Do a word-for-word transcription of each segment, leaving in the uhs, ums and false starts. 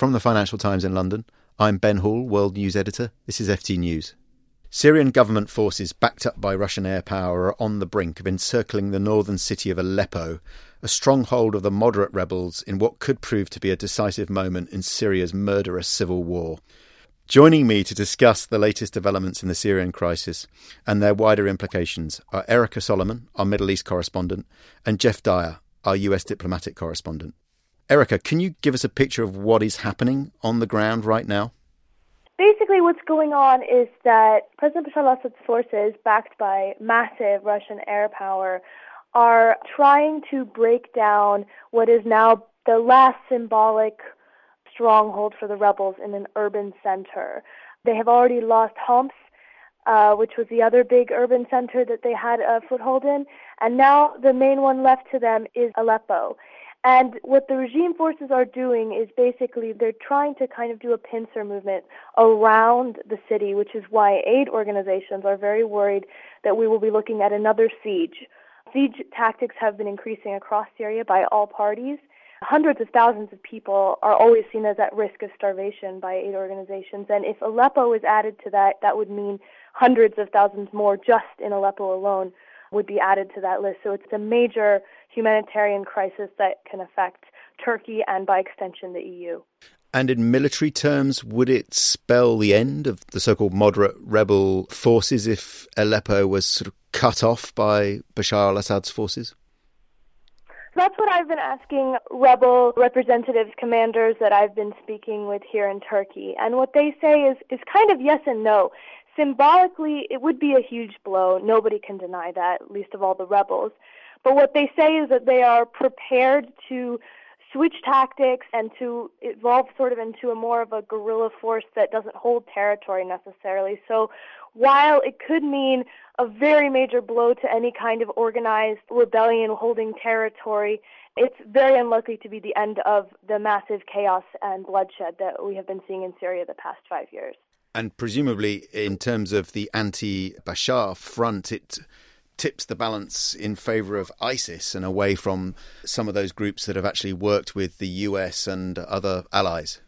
From the Financial Times in London, I'm Ben Hall, World News Editor. This is F T News. Syrian government forces backed up by Russian air power are on the brink of encircling the northern city of Aleppo, a stronghold of the moderate rebels in what could prove to be a decisive moment in Syria's murderous civil war. Joining me to discuss the latest developments in the Syrian crisis and their wider implications are Erika Solomon, our Middle East correspondent, and Geoff Dyer, our U S diplomatic correspondent. Erika, can you give us a picture of what is happening on the ground right now? Basically, what's going on is that President Bashar al-Assad's forces, backed by massive Russian air power, are trying to break down what is now the last symbolic stronghold for the rebels in an urban center. They have already lost Homs, uh, which was the other big urban center that they had a foothold in, and now the main one left to them is Aleppo. And what the regime forces are doing is basically they're trying to kind of do a pincer movement around the city, which is why aid organizations are very worried that we will be looking at another siege. Siege tactics have been increasing across Syria by all parties. Hundreds of thousands of people are always seen as at risk of starvation by aid organizations. And if Aleppo is added to that, that would mean hundreds of thousands more just in Aleppo alone would be added to that list. So it's a major humanitarian crisis that can affect Turkey and, by extension, the E U. And in military terms, would it spell the end of the so-called moderate rebel forces if Aleppo was sort of cut off by Bashar al-Assad's forces? That's what I've been asking rebel representatives, commanders that I've been speaking with here in Turkey. And what they say is, is kind of yes and no. Symbolically, it would be a huge blow. Nobody can deny that, least of all the rebels. But what they say is that they are prepared to switch tactics and to evolve sort of into a more of a guerrilla force that doesn't hold territory necessarily. So while it could mean a very major blow to any kind of organized rebellion holding territory, it's very unlikely to be the end of the massive chaos and bloodshed that we have been seeing in Syria the past five years. And presumably, in terms of the anti-Bashar front, it tips the balance in favour of ISIS and away from some of those groups that have actually worked with the U S and other allies.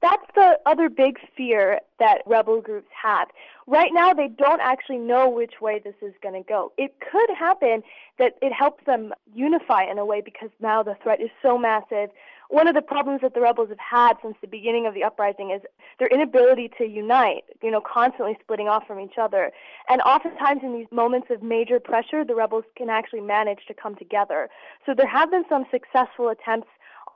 That's the other big fear that rebel groups have. Right now, they don't actually know which way this is going to go. It could happen that it helps them unify in a way because now the threat is so massive. One of the problems that the rebels have had since the beginning of the uprising is their inability to unite, you know, constantly splitting off from each other. And oftentimes in these moments of major pressure, the rebels can actually manage to come together. So there have been some successful attempts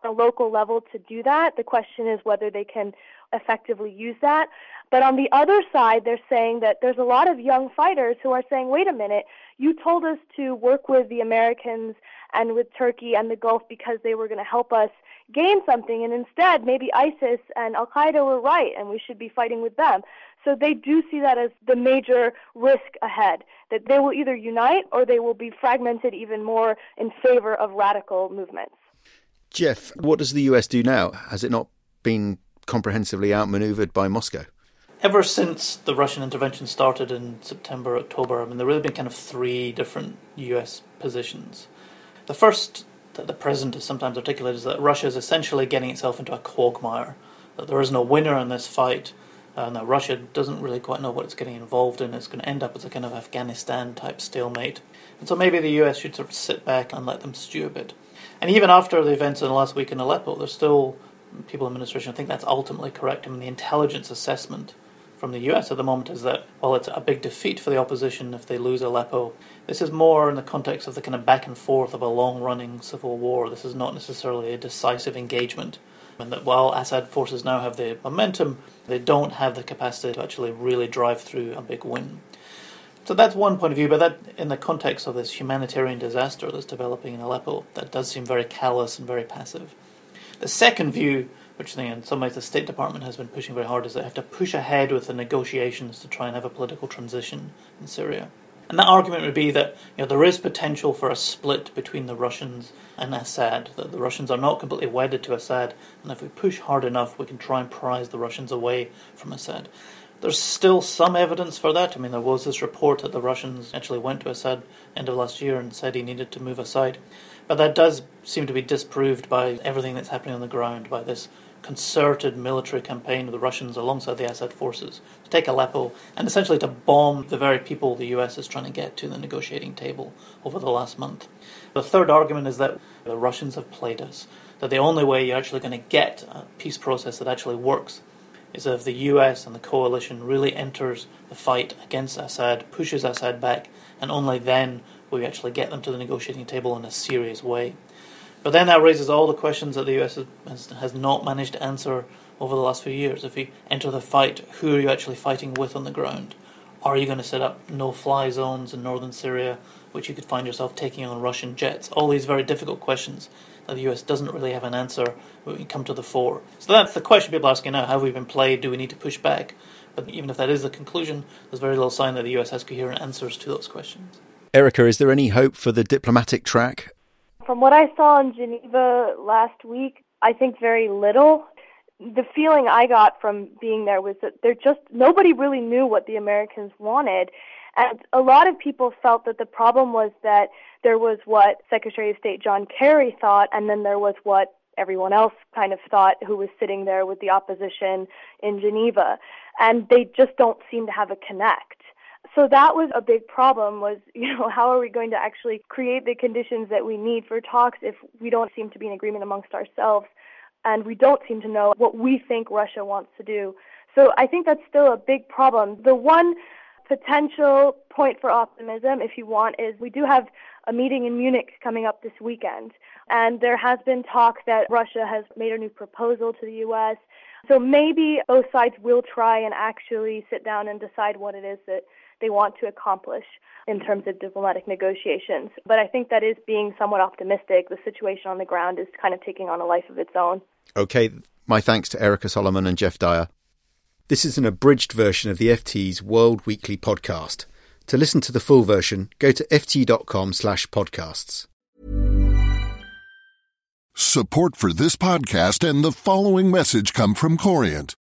on a local level to do that. The question is whether they can effectively use that. But on the other side, they're saying that there's a lot of young fighters who are saying, wait a minute, you told us to work with the Americans and with Turkey and the Gulf because they were going to help us gain something, and instead maybe ISIS and Al-Qaeda were right and we should be fighting with them. So they do see that as the major risk ahead, that they will either unite or they will be fragmented even more in favor of radical movements. Geoff, what does the U S do now? Has it not been comprehensively outmaneuvered by Moscow? Ever since the Russian intervention started in September, October, I mean, there have really been kind of three different U S positions. The first that the president has sometimes articulated is that Russia is essentially getting itself into a quagmire, that there is no winner in this fight, and that Russia doesn't really quite know what it's getting involved in. It's going to end up as a kind of Afghanistan-type stalemate. And so maybe the U S should sort of sit back and let them stew a bit. And even after the events in the last week in Aleppo, there's still people in administration, I think that's ultimately correct. I mean, the intelligence assessment from the U S at the moment is that, while it's a big defeat for the opposition if they lose Aleppo, this is more in the context of the kind of back and forth of a long-running civil war. This is not necessarily a decisive engagement. And that while Assad forces now have the momentum, they don't have the capacity to actually really drive through a big win. So that's one point of view, but that, in the context of this humanitarian disaster that's developing in Aleppo, that does seem very callous and very passive. The second view, which I think in some ways the State Department has been pushing very hard, is they have to push ahead with the negotiations to try and have a political transition in Syria. And that argument would be that, you know, there is potential for a split between the Russians and Assad, that the Russians are not completely wedded to Assad, and if we push hard enough, we can try and prise the Russians away from Assad. There's still some evidence for that. I mean, there was this report that the Russians actually went to Assad end of last year and said he needed to move aside. But that does seem to be disproved by everything that's happening on the ground, by this concerted military campaign of the Russians alongside the Assad forces to take Aleppo and essentially to bomb the very people the U S is trying to get to the negotiating table over the last month. The third argument is that the Russians have played us, that the only way you're actually going to get a peace process that actually works is if the U S and the coalition really enters the fight against Assad, pushes Assad back, and only then will we actually get them to the negotiating table in a serious way. But then that raises all the questions that the U S has, has not managed to answer over the last few years. If you enter the fight, who are you actually fighting with on the ground? Are you going to set up no-fly zones in northern Syria, which you could find yourself taking on Russian jets? All these very difficult questions that the U S doesn't really have an answer when you come to the fore. So that's the question people are asking now. Have we been played? Do we need to push back? But even if that is the conclusion, there's very little sign that the U S has coherent answers to those questions. Erika, is there any hope for the diplomatic track? From what I saw in Geneva last week, I think very little. The feeling I got from being there was that there just nobody really knew what the Americans wanted. And a lot of people felt that the problem was that there was what Secretary of State John Kerry thought, and then there was what everyone else kind of thought who was sitting there with the opposition in Geneva. And they just don't seem to have a connect. So that was a big problem was, you know, how are we going to actually create the conditions that we need for talks if we don't seem to be in agreement amongst ourselves and we don't seem to know what we think Russia wants to do? So I think that's still a big problem. The one potential point for optimism, if you want, is we do have a meeting in Munich coming up this weekend, and there has been talk that Russia has made a new proposal to the U S. So maybe both sides will try and actually sit down and decide what it is that they want to accomplish in terms of diplomatic negotiations. But I think that is being somewhat optimistic. The situation on the ground is kind of taking on a life of its own. Okay, my thanks to Erika Solomon and Geoff Dyer. This is an abridged version of the F T's World Weekly podcast. To listen to the full version, go to ft.com slash podcasts. Support for this podcast and the following message come from Corient.